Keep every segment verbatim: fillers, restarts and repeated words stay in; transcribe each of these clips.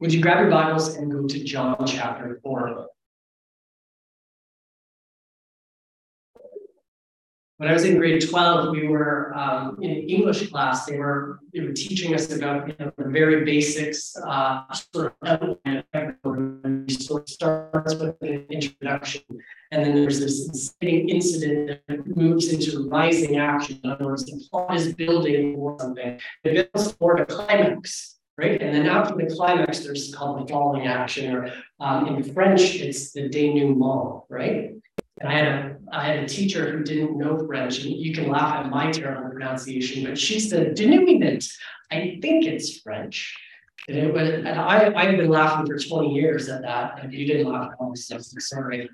Would you grab your Bibles and go to John chapter four? When I was in grade twelve, we were um, in English class. They were they were teaching us about you know, the very basics, uh, sort of outline. It starts with an introduction, and then there's this inciting incident that moves into rising action. In other words, the plot is building for something. It builds toward a climax, right? And then after the climax, there's called the falling action, or um, in French, it's the denouement, right? And I had a I had a teacher who didn't know French, and you can laugh at my terrible pronunciation, but she said, denouement, I think it's French. And, it was, and I, I've been laughing for twenty years at that, and you didn't laugh at all, so I'm sorry.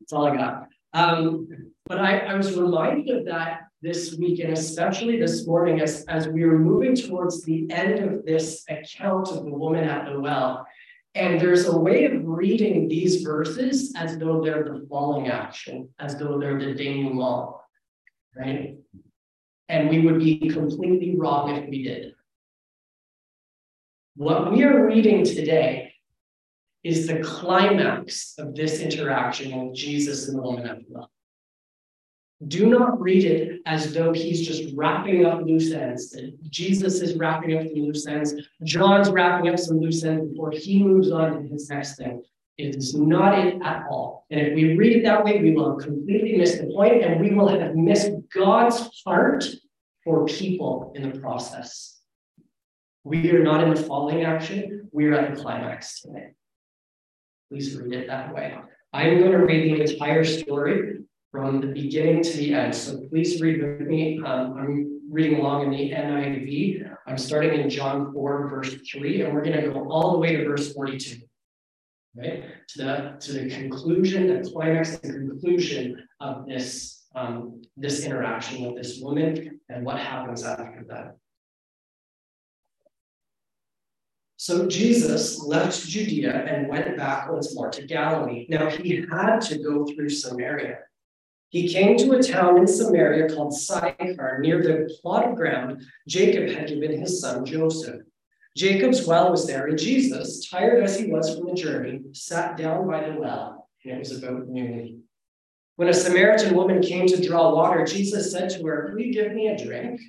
That's all I got. Um, but I, I was reminded of that this week, and especially this morning, as, as we were moving towards the end of this account of the woman at the well. And there's a way of reading these verses as though they're the falling action, as though they're the denouement, right? And we would be completely wrong if we did. What we are reading today is the climax of this interaction with Jesus and the woman at the well. Do not read it as though he's just wrapping up loose ends. Jesus is wrapping up the loose ends. John's wrapping up some loose ends before he moves on to his next thing. It is not it at all. And if we read it that way, we will completely miss the point, and we will have missed God's heart for people in the process. We are not in the falling action. We are at the climax today. Please read it that way. I'm going to read the entire story from the beginning to the end. So please read with me. Um, I'm reading along in the N I V. I'm starting in John four, verse three, and we're going to go all the way to verse forty-two, right? To the, to the conclusion, the climax, the conclusion of this, um, this interaction with this woman and what happens after that. So Jesus left Judea and went back once more to Galilee. Now he had to go through Samaria. He came to a town in Samaria called Sychar, near the plot of ground Jacob had given his son Joseph. Jacob's well was there, and Jesus, tired as he was from the journey, sat down by the well, and it was about noon. When a Samaritan woman came to draw water, Jesus said to her, "Will you give me a drink?"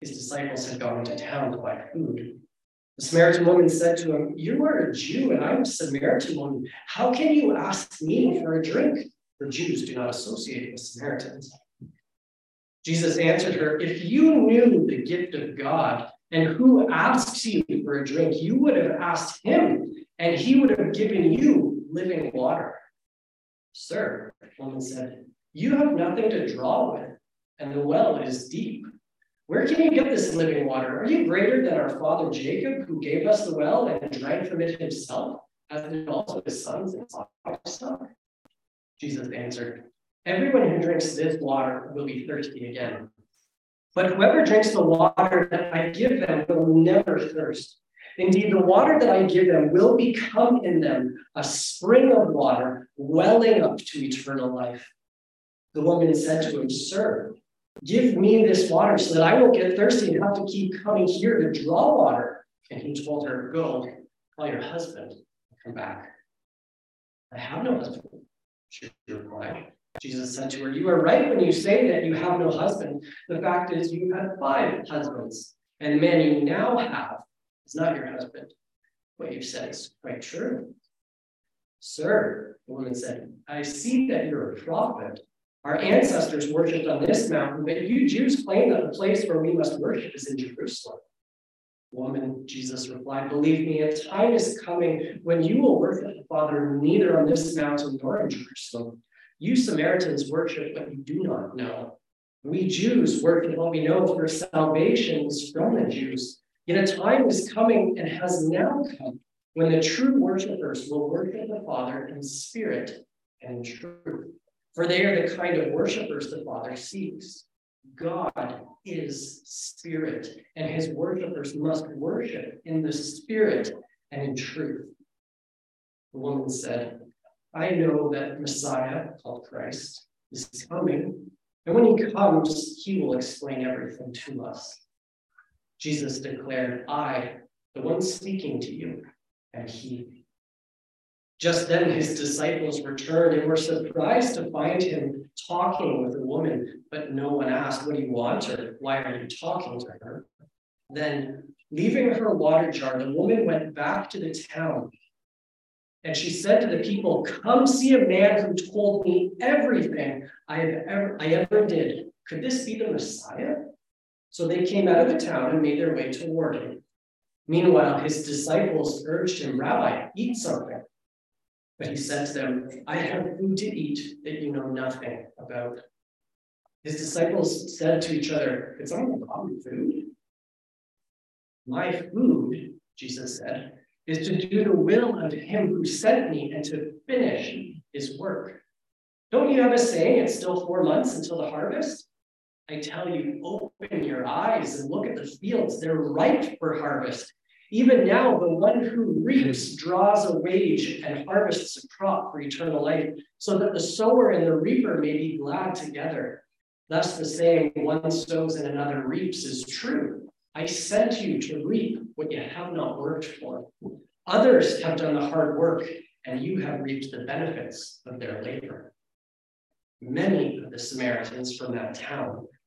His disciples had gone into town to buy food. The Samaritan woman said to him, "You are a Jew, and I am a Samaritan woman. How can you ask me for a drink? The Jews do not associate with Samaritans." Jesus answered her, "If you knew the gift of God and who asks you for a drink, you would have asked him, and he would have given you living water." "Sir," the woman said, "you have nothing to draw with, and the well is deep. Where can you get this living water? Are you greater than our father Jacob, who gave us the well and drank from it himself, as did also his sons and livestock?" Jesus answered, "Everyone who drinks this water will be thirsty again. But whoever drinks the water that I give them will never thirst. Indeed, the water that I give them will become in them a spring of water welling up to eternal life." The woman said to him, "Sir, give me this water so that I won't get thirsty and have to keep coming here to draw water." And he told her, "Go, call your husband and come back." "I have no husband," she replied. Jesus said to her, "You are right when you say that you have no husband. The fact is, you had five husbands, and the man you now have is not your husband. What you said is quite true." "Sir," the woman said, "I see that you're a prophet. Our ancestors worshipped on this mountain, but you Jews claim that the place where we must worship is in Jerusalem." "Woman," Jesus replied, "believe me, a time is coming when you will worship the Father neither on this mountain nor in Jerusalem. You Samaritans worship what you do not know. We Jews worship what we know, for salvation is from the Jews. Yet a time is coming and has now come when the true worshipers will worship the Father in spirit and truth, for they are the kind of worshipers the Father seeks. God is spirit, and his worshipers must worship in the spirit and in truth." The woman said, "I know that Messiah, called Christ, is coming, and when he comes, he will explain everything to us." Jesus declared, I, the one speaking to you, am he. Just then his disciples returned and were surprised to find him talking with a woman, but no one asked, what do you want, or why are you talking to her? Then, leaving her water jar, the woman went back to the town, and she said to the people, come see a man who told me everything I have ever, I ever did. Could this be the Messiah? So they came out of the town and made their way toward him. Meanwhile, his disciples urged him, Rabbi, eat something. But he said to them, I have food to eat that you know nothing about. His disciples said to each other, could someone call me food? My food, Jesus said, is to do the will of him who sent me and to finish his work. Don't you have a saying, it's still four months until the harvest? I tell you, open your eyes and look at the fields. They're ripe for harvest. Even now, the one who reaps draws a wage and harvests a crop for eternal life, so that the sower and the reaper may be glad together. Thus the saying, one sows and another reaps, is true. I sent you to reap what you have not worked for. Others have done the hard work, and you have reaped the benefits of their labor. Many of the Samaritans from that town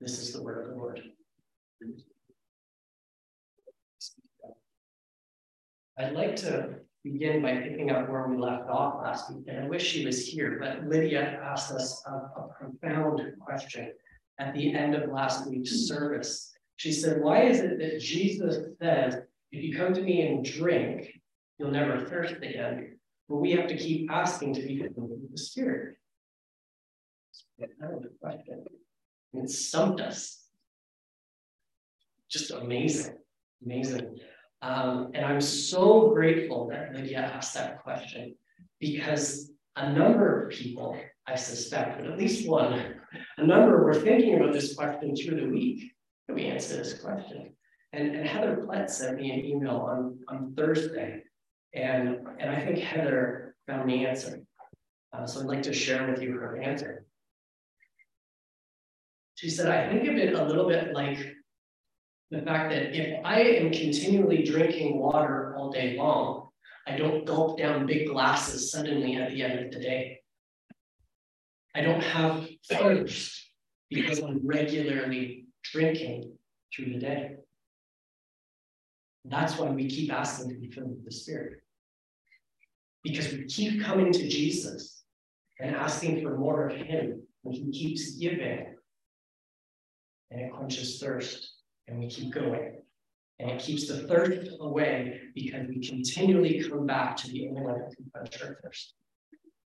This is the word of the Lord. I'd like to begin by picking up where we left off last week, and I wish she was here, but Lydia asked us a, a profound question at the end of last week's service. She said, why is it that Jesus says, if you come to me and drink, you'll never thirst again, but we have to keep asking to be filled with the Spirit? It's a question. It stumped us. Just amazing, amazing. Um, and I'm so grateful that Lydia asked that question, because a number of people, I suspect, but at least one, a number were thinking about this question through the week. Can we answer this question? And, and Heather Plett sent me an email on, on Thursday. And, and I think Heather found the answer. Uh, so I'd like to share with you her answer. She said, I think of it a little bit like the fact that if I am continually drinking water all day long, I don't gulp down big glasses suddenly at the end of the day. I don't have thirst because I'm regularly drinking through the day. That's why we keep asking to be filled with the Spirit. Because we keep coming to Jesus and asking for more of him, and he keeps giving. And it quenches thirst, and we keep going. And it keeps the thirst away because we continually come back to the only one who can quench our thirst.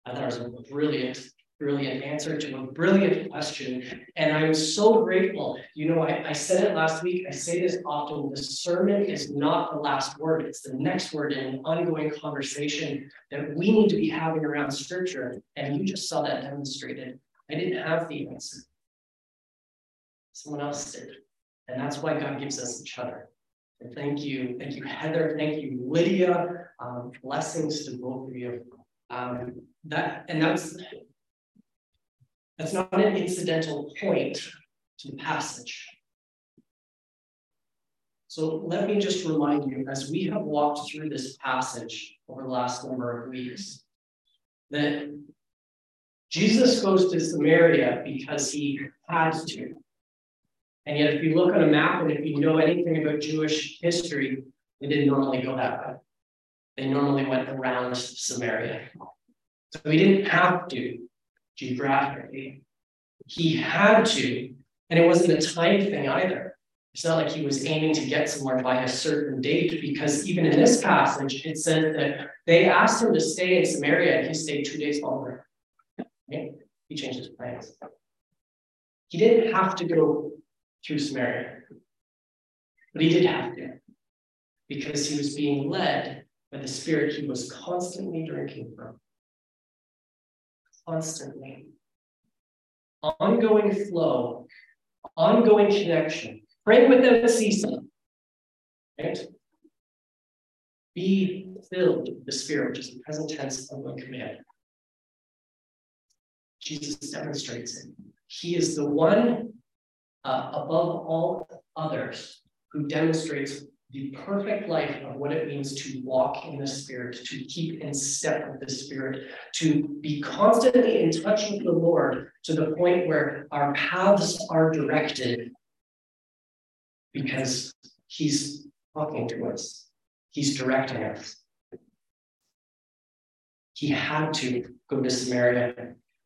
I thought it was a brilliant, brilliant answer to a brilliant question. And I'm so grateful. You know, I, I said it last week, I say this often, the sermon is not the last word. It's the next word in an ongoing conversation that we need to be having around Scripture. And you just saw that demonstrated. I didn't have the answer. Someone else did. And that's why God gives us each other. And thank you. Thank you, Heather. Thank you, Lydia. Um, blessings to both of you. Um, that, and that's, that's not an incidental point to the passage. So let me just remind you, as we have walked through this passage over the last number of weeks, that Jesus goes to Samaria because he has to. And yet, if you look on a map and if you know anything about Jewish history, they didn't normally go that way. They normally went around Samaria. So he didn't have to geographically. He had to, and it wasn't a time thing either. It's not like he was aiming to get somewhere by a certain date, because even in this passage, it says that they asked him to stay in Samaria, and he stayed two days longer. Okay? He changed his plans. He didn't have to go through Samaria. But he did have to, because he was being led by the spirit he was constantly drinking from. Constantly. Ongoing flow, ongoing connection. Pray without ceasing. Right? Be filled with the Spirit, which is the present tense of one command. Jesus demonstrates it. He is the one uh, above all others who demonstrates the perfect life of what it means to walk in the Spirit, to keep in step with the Spirit, to be constantly in touch with the Lord to the point where our paths are directed because he's talking to us. He's directing us. He had to go to Samaria,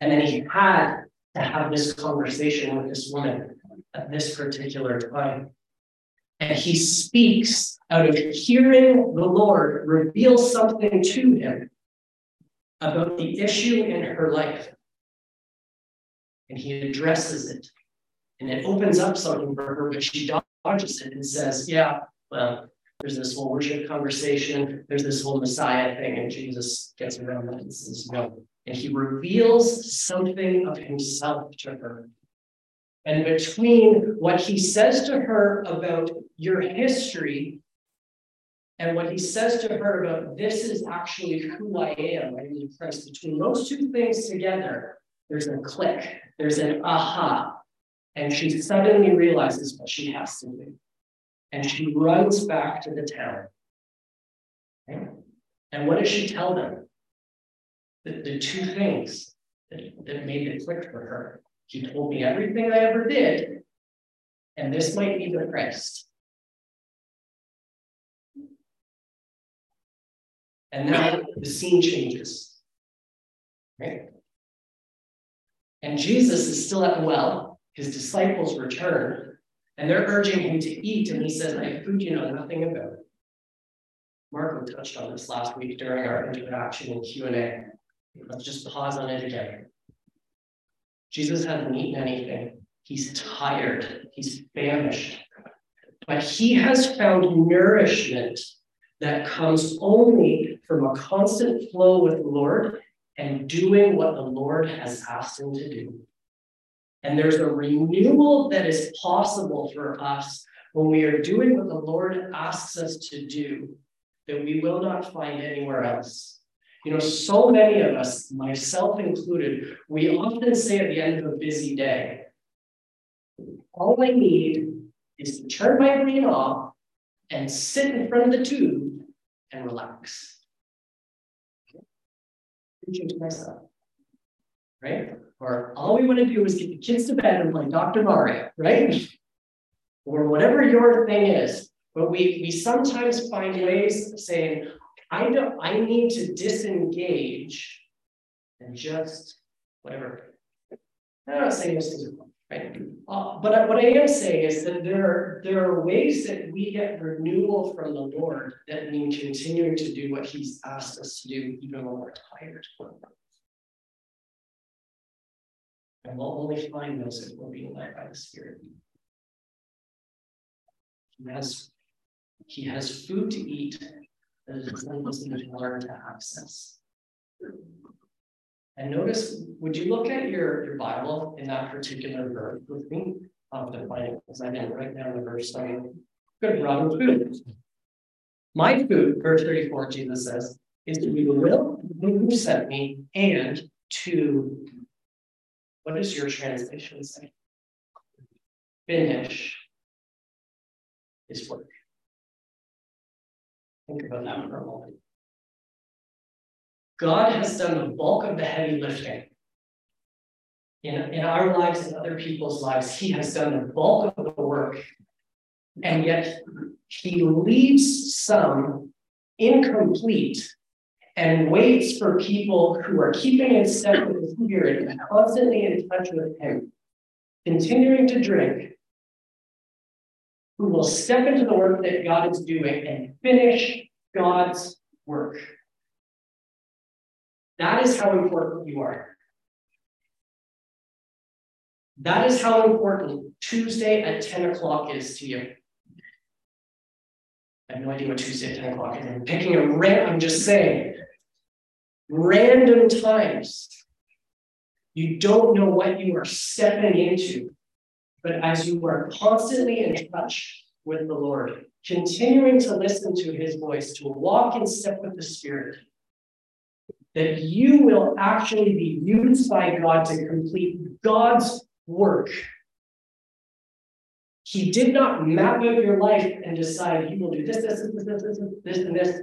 and then he had to have this conversation with this woman at this particular time. And he speaks out of hearing the Lord reveal something to him about the issue in her life. And he addresses it. And it opens up something for her, but she dodges it and says, yeah, well, there's this whole worship conversation. There's this whole Messiah thing. And Jesus gets around that and says, no. And he reveals something of himself to her. And between what he says to her about your history and what he says to her about this is actually who I am, I'm in Christ, between those two things together, there's a click, there's an aha. And she suddenly realizes what she has to do. And she runs back to the town. Okay? And what does she tell them? The, the two things that, that made it click for her. He told me everything I ever did, and this might be the Christ. And now the scene changes. Right? And Jesus is still at the well. His disciples return, and they're urging him to eat, and he says, "My food you know nothing about." Marco touched on this last week during our interaction and Q and A. Let's just pause on it again. Jesus hasn't eaten anything. He's tired. He's famished. But he has found nourishment that comes only from a constant flow with the Lord and doing what the Lord has asked him to do. And there's a renewal that is possible for us when we are doing what the Lord asks us to do that we will not find anywhere else. You know, so many of us, myself included, we often say at the end of a busy day, all I need is to turn my brain off and sit in front of the tube and relax. Okay. Preaching to myself, right? Or all we want to do is get the kids to bed and play Doctor Mario, right? Or whatever your thing is. But we, we sometimes find ways of saying, I don't, I need to disengage and just whatever. I'm not saying this is wrong, right? Uh, but what I am saying is that there are, there are ways that we get renewal from the Lord that mean continuing to do what he's asked us to do even when we're tired. And we'll only find those if we're being led by the Spirit. He has, he has food to eat. That the disciples need to learn to access. And notice, would you look at your, your Bible in that particular verse with me? I'll have to find it because I didn't write down the verse. So I'm good, Robin, food. My food, verse thirty-four, Jesus says, is to do the will of him who sent me and to, what does your translation say? Finish his work. Think about that for a moment. God has done the bulk of the heavy lifting. In, in our lives and other people's lives, he has done the bulk of the work. And yet he leaves some incomplete and waits for people who are keeping in step with the Spirit and constantly in touch with him, continuing to drink, who will step into the work that God is doing and finish God's work. That is how important you are. That is how important Tuesday at ten o'clock is to you. I have no idea what Tuesday at ten o'clock is. I'm picking a random, I'm just saying, random times. You don't know what you are stepping into, but as you are constantly in touch with the Lord, continuing to listen to his voice, to walk in step with the Spirit, that you will actually be used by God to complete God's work. He did not map out your life and decide you will do this, this, this, this, this, this, and this,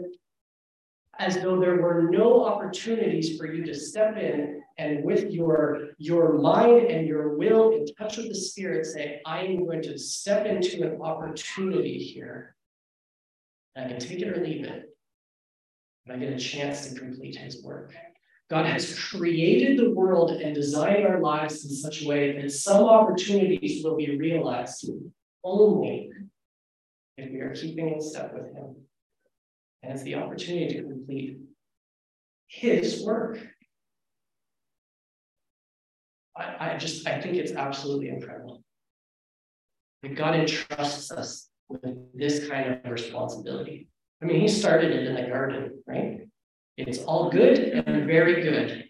as though there were no opportunities for you to step in and with your, your mind and your will in touch with the Spirit say, I am going to step into an opportunity here. And I can take it or leave it. And I get a chance to complete his work. God has created the world and designed our lives in such a way that some opportunities will be realized only if we are keeping in step with him. And it's the opportunity to complete his work. I, I just, I think it's absolutely incredible that God entrusts us with this kind of responsibility. I mean, he started it in the garden, right? It's all good and very good.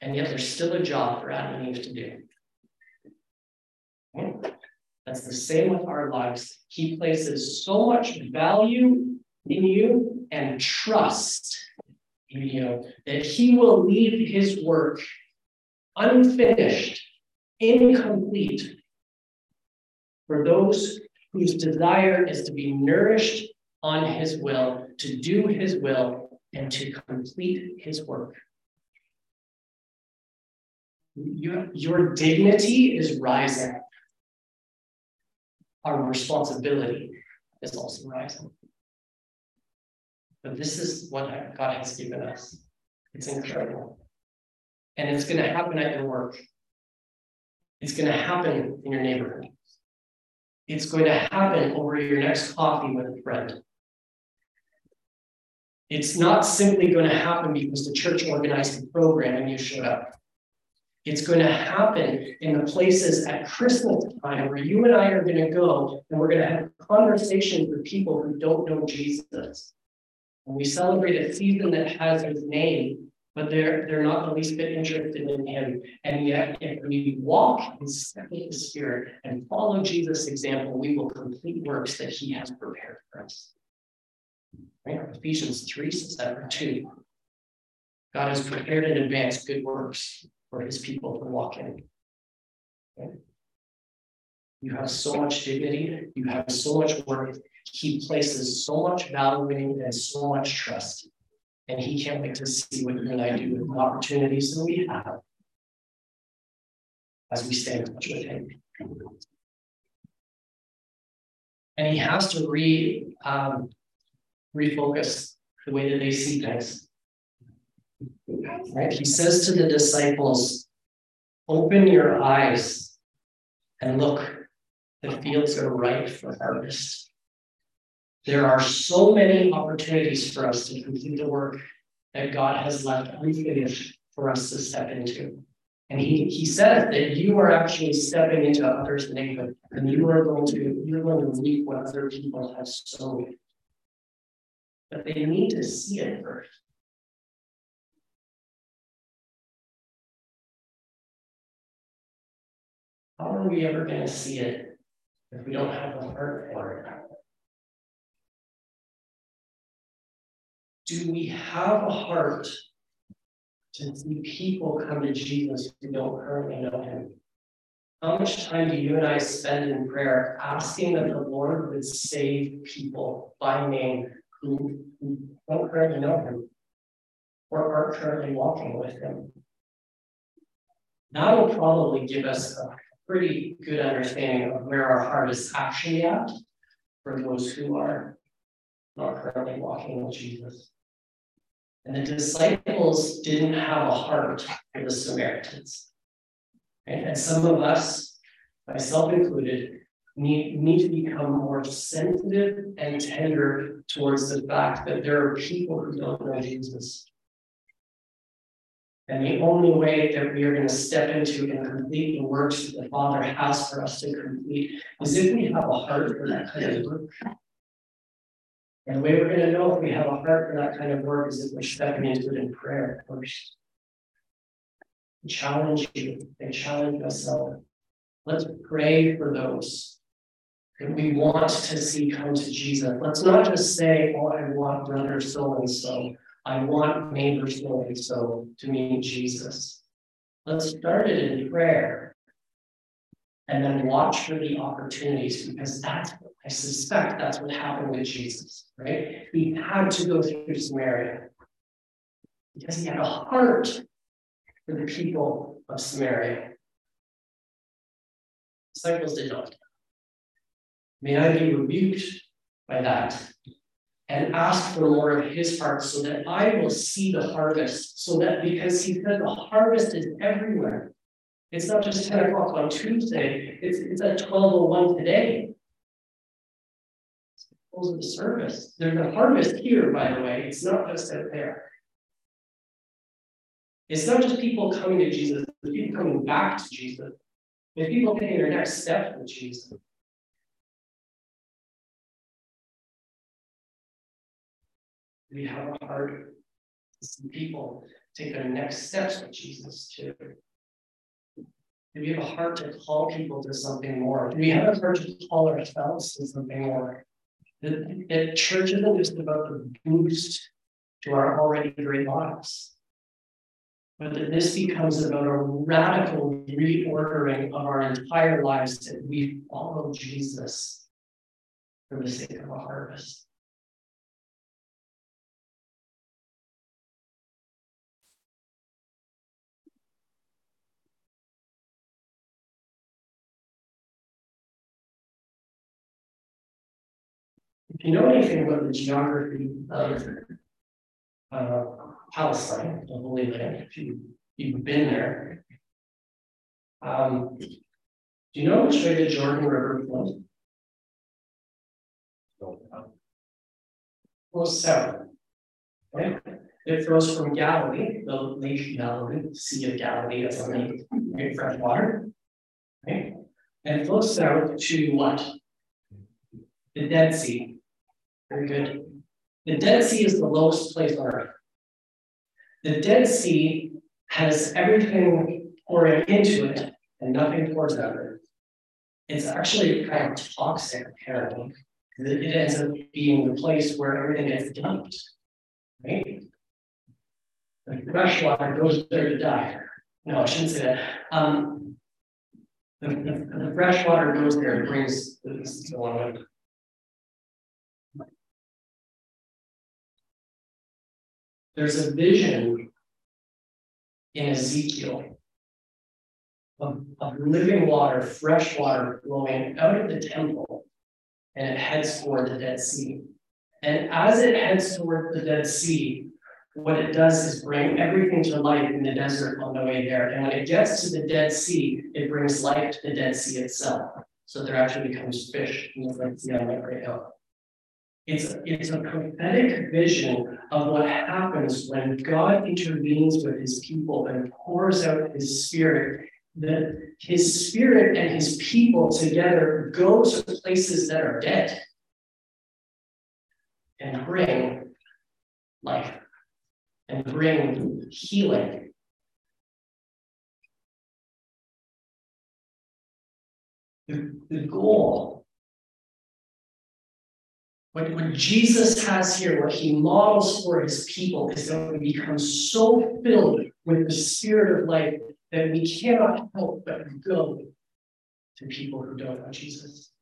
And yet there's still a job for Adam and Eve to do. Right? That's the same with our lives. He places so much value in you and trust in you that he will leave his work unfinished, incomplete, for those whose desire is to be nourished on his will, to do his will, and to complete his work. Your, your dignity is rising. Our responsibility is also rising. But this is what God has given us. It's incredible. And it's going to happen at your work. It's going to happen in your neighborhood. It's going to happen over your next coffee with a friend. It's not simply going to happen because the church organized the program and you showed up. It's going to happen in the places at Christmas time where you and I are going to go and we're going to have conversations with people who don't know Jesus. And we celebrate a season that has his name, but they're, they're not the least bit interested in him. And yet, if we walk in step with the Spirit and follow Jesus' example, we will complete works that he has prepared for us. Ephesians three says that for two. God has prepared in advance good works for his people to walk in. Okay? You have so much dignity. You have so much worth. He places so much value in you and so much trust. And he can't wait to see what you and I do with the opportunities that we have as we stay in touch with him. And he has to re... Um, refocus the way that they see things. Right? He says to the disciples, open your eyes and look, the fields are ripe for harvest. There are so many opportunities for us to complete the work that God has left unfinished for us to step into. And he, he said that you are actually stepping into others' neighborhood and you are going to you're going to reap what other people have sown. But they need to see it first. How are we ever going to see it if we don't have the heart for it? Do we have a heart to see people come to Jesus who don't currently know him? How much time do you and I spend in prayer asking that the Lord would save people by name who don't currently know him or aren't currently walking with him? That'll probably give us a pretty good understanding of where our heart is actually at for those who are not currently walking with Jesus. And the disciples didn't have a heart for the Samaritans. And some of us, myself included, Need, need to become more sensitive and tender towards the fact that there are people who don't know Jesus. And the only way that we are going to step into and complete the works that the Father has for us to complete is if we have a heart for that kind of work. And the way we're going to know if we have a heart for that kind of work is if we step into it in prayer first. Challenge you and challenge yourself. Let's pray for those that we want to see come to Jesus. Let's not just say, oh, I want brother so-and-so. I want neighbor so-and-so to meet Jesus. Let's start it in prayer and then watch for the opportunities, because that's what I suspect that's what happened with Jesus, right? He had to go through Samaria because he had a heart for the people of Samaria. Disciples did not. May I be rebuked by that and ask for more of his heart so that I will see the harvest, so that, because he said the harvest is everywhere. It's not just ten o'clock on Tuesday, it's, it's at twelve oh one today. Those are the service. There's a harvest here, by the way. It's not just out there. It's not just people coming to Jesus, it's people coming back to Jesus. It's people taking their next step with Jesus. We have a heart to see people take their next steps with Jesus too. Do we have a heart to call people to something more? Do we have a heart to call ourselves to something more? That, that church isn't just about the boost to our already great lives, but that this becomes about a radical reordering of our entire lives, that we follow Jesus for the sake of a harvest. If you know anything about the geography of uh, Palestine, the Holy Land, if you, you've been there, um, do you know which way the Jordan River flows? Flows south. Okay? It flows from Galilee, the Lake Galilee, Sea of Galilee, that's the lake, right? Fresh water. Okay? And it flows south to what? The Dead Sea. Very good. The Dead Sea is the lowest place on earth. The Dead Sea has everything pouring into it and nothing pours out of it. It's actually kind of toxic, apparently, because it ends up being the place where everything gets dumped. Right? The fresh water goes there to die. No, I shouldn't say that. Um, the, the, the fresh water goes there and brings the one with. There's a vision in Ezekiel of, of living water, fresh water flowing out of the temple, and it heads toward the Dead Sea. And as it heads toward the Dead Sea, what it does is bring everything to life in the desert on the way there. And when it gets to the Dead Sea, it brings life to the Dead Sea itself. So there actually becomes fish in the Dead Sea on that right hill. It's, it's a prophetic vision of what happens when God intervenes with his people and pours out his spirit, that his spirit and his people together go to places that are dead and bring life and bring healing. The, the goal. What, what Jesus has here, what he models for his people, is that we become so filled with the spirit of life that we cannot help but go to people who don't know Jesus.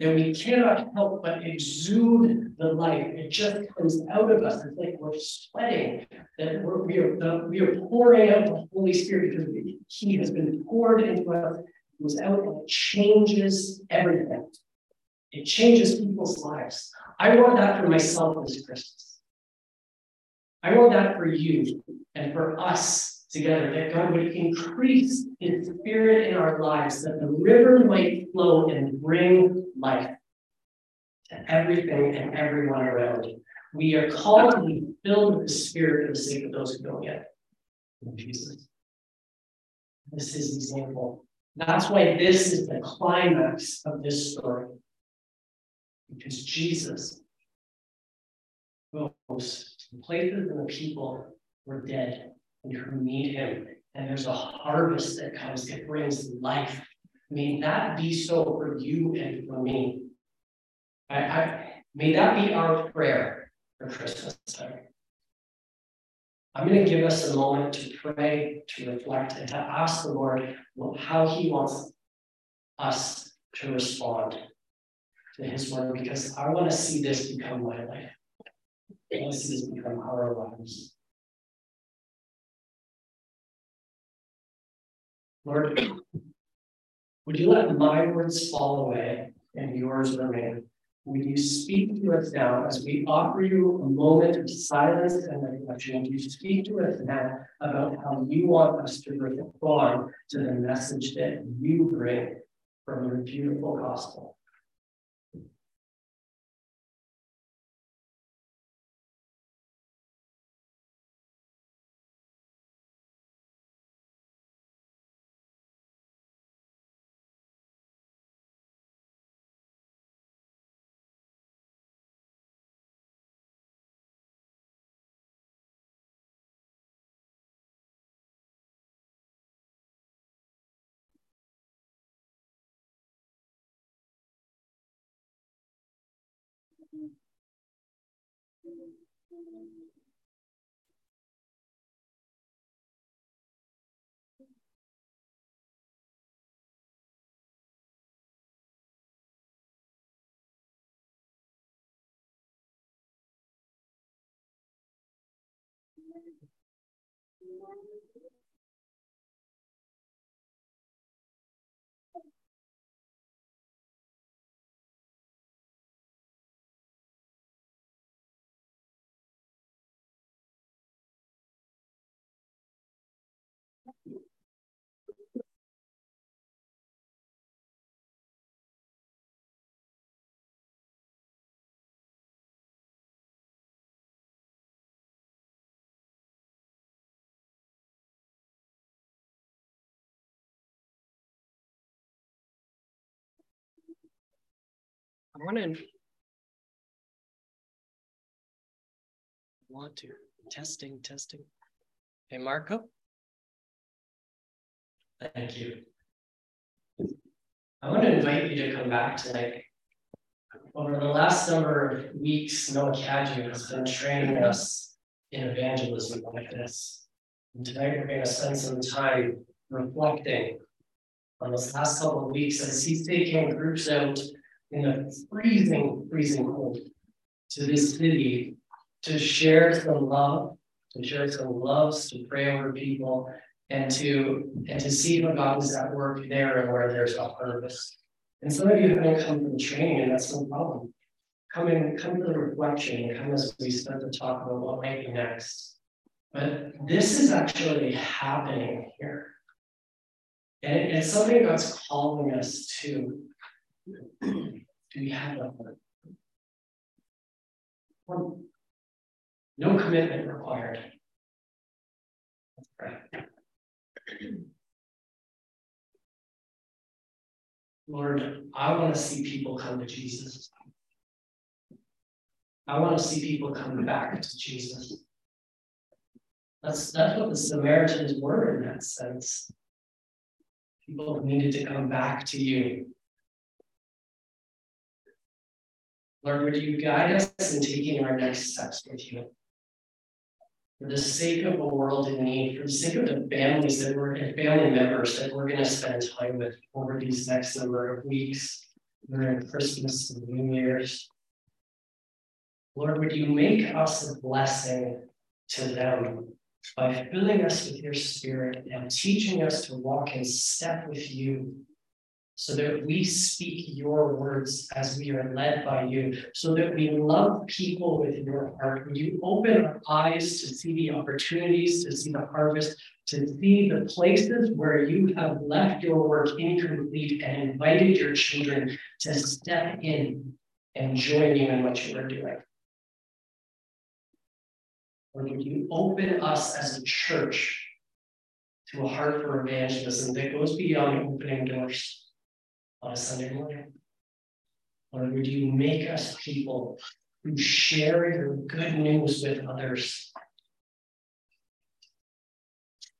That we cannot help but exude the life. It just comes out of us. It's like we're sweating, that we're, we, are, the, we are pouring out the Holy Spirit because he has been poured into us. It goes out and it changes everything. It changes people's lives. I want that for myself this Christmas. I want that for you and for us together, that God would increase his spirit in our lives, that the river might flow and bring life to everything and everyone around you. We are called to be filled with the spirit for the sake of those who don't yet. Jesus. This is the example. That's why this is the climax of this story. Because Jesus folks, the places and the people were dead and who need him. And there's a harvest that comes that brings life. May that be so for you and for me. I, I, may that be our prayer for Christmas time. I'm going to give us a moment to pray, to reflect, and to ask the Lord how he wants us to respond to his word, because I want to see this become my life. I want to see this become our lives. Lord, would you let my words fall away and yours remain? Would you speak to us now as we offer you a moment of silence and reflection? Would you speak to us now about how you want us to respond to the message that you bring from your beautiful gospel? Morning. Want to testing, testing. Hey, Marco. Thank you. I want to invite you to come back tonight. Over the last number of weeks, Noah Cadieux has been training us in evangelism like this. And tonight we're going to spend some time reflecting on this last couple of weeks as he's taking groups out in a freezing, freezing cold to this city to share some love, to share some loves, to pray over people, and to and to see how God is at work there and where there's a harvest. And some of you haven't come from training, and that's no problem. Come in, come to the reflection, and come as we start to talk about what might be next. But this is actually happening here. And it's something God's calling us to. Do we have a heart? No commitment required. Let's pray. Lord, I want to see people come to Jesus. I want to see people come back to Jesus. That's, that's what the Samaritans were in that sense. People needed to come back to you. Lord, would you guide us in taking our next steps with you? For the sake of a world in need, for the sake of the families that we're, and family members that we're going to spend time with over these next number of weeks, during Christmas and New Year's. Lord, would you make us a blessing to them by filling us with your spirit and teaching us to walk in step with you, so that we speak your words as we are led by you, so that we love people with your heart. Would you open our eyes to see the opportunities, to see the harvest, to see the places where you have left your work incomplete and invited your children to step in and join you in what you are doing. Lord, would you open us as a church to a heart for evangelism that goes beyond opening doors on a Sunday morning? Lord, would you make us people who share your good news with others.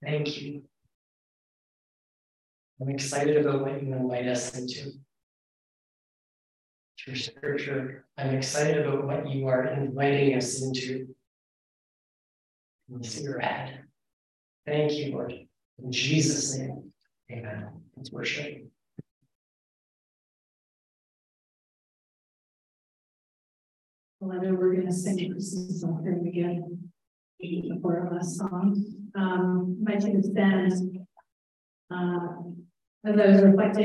Thank you. I'm excited about what you invite us into. Through scripture, I'm excited about what you are inviting us into. Let's see your head. Thank you, Lord. In Jesus' name, amen. Let's worship. Melinda, we're going to sing Christmas song here again before our last song. Um, my take is that uh, as I was reflecting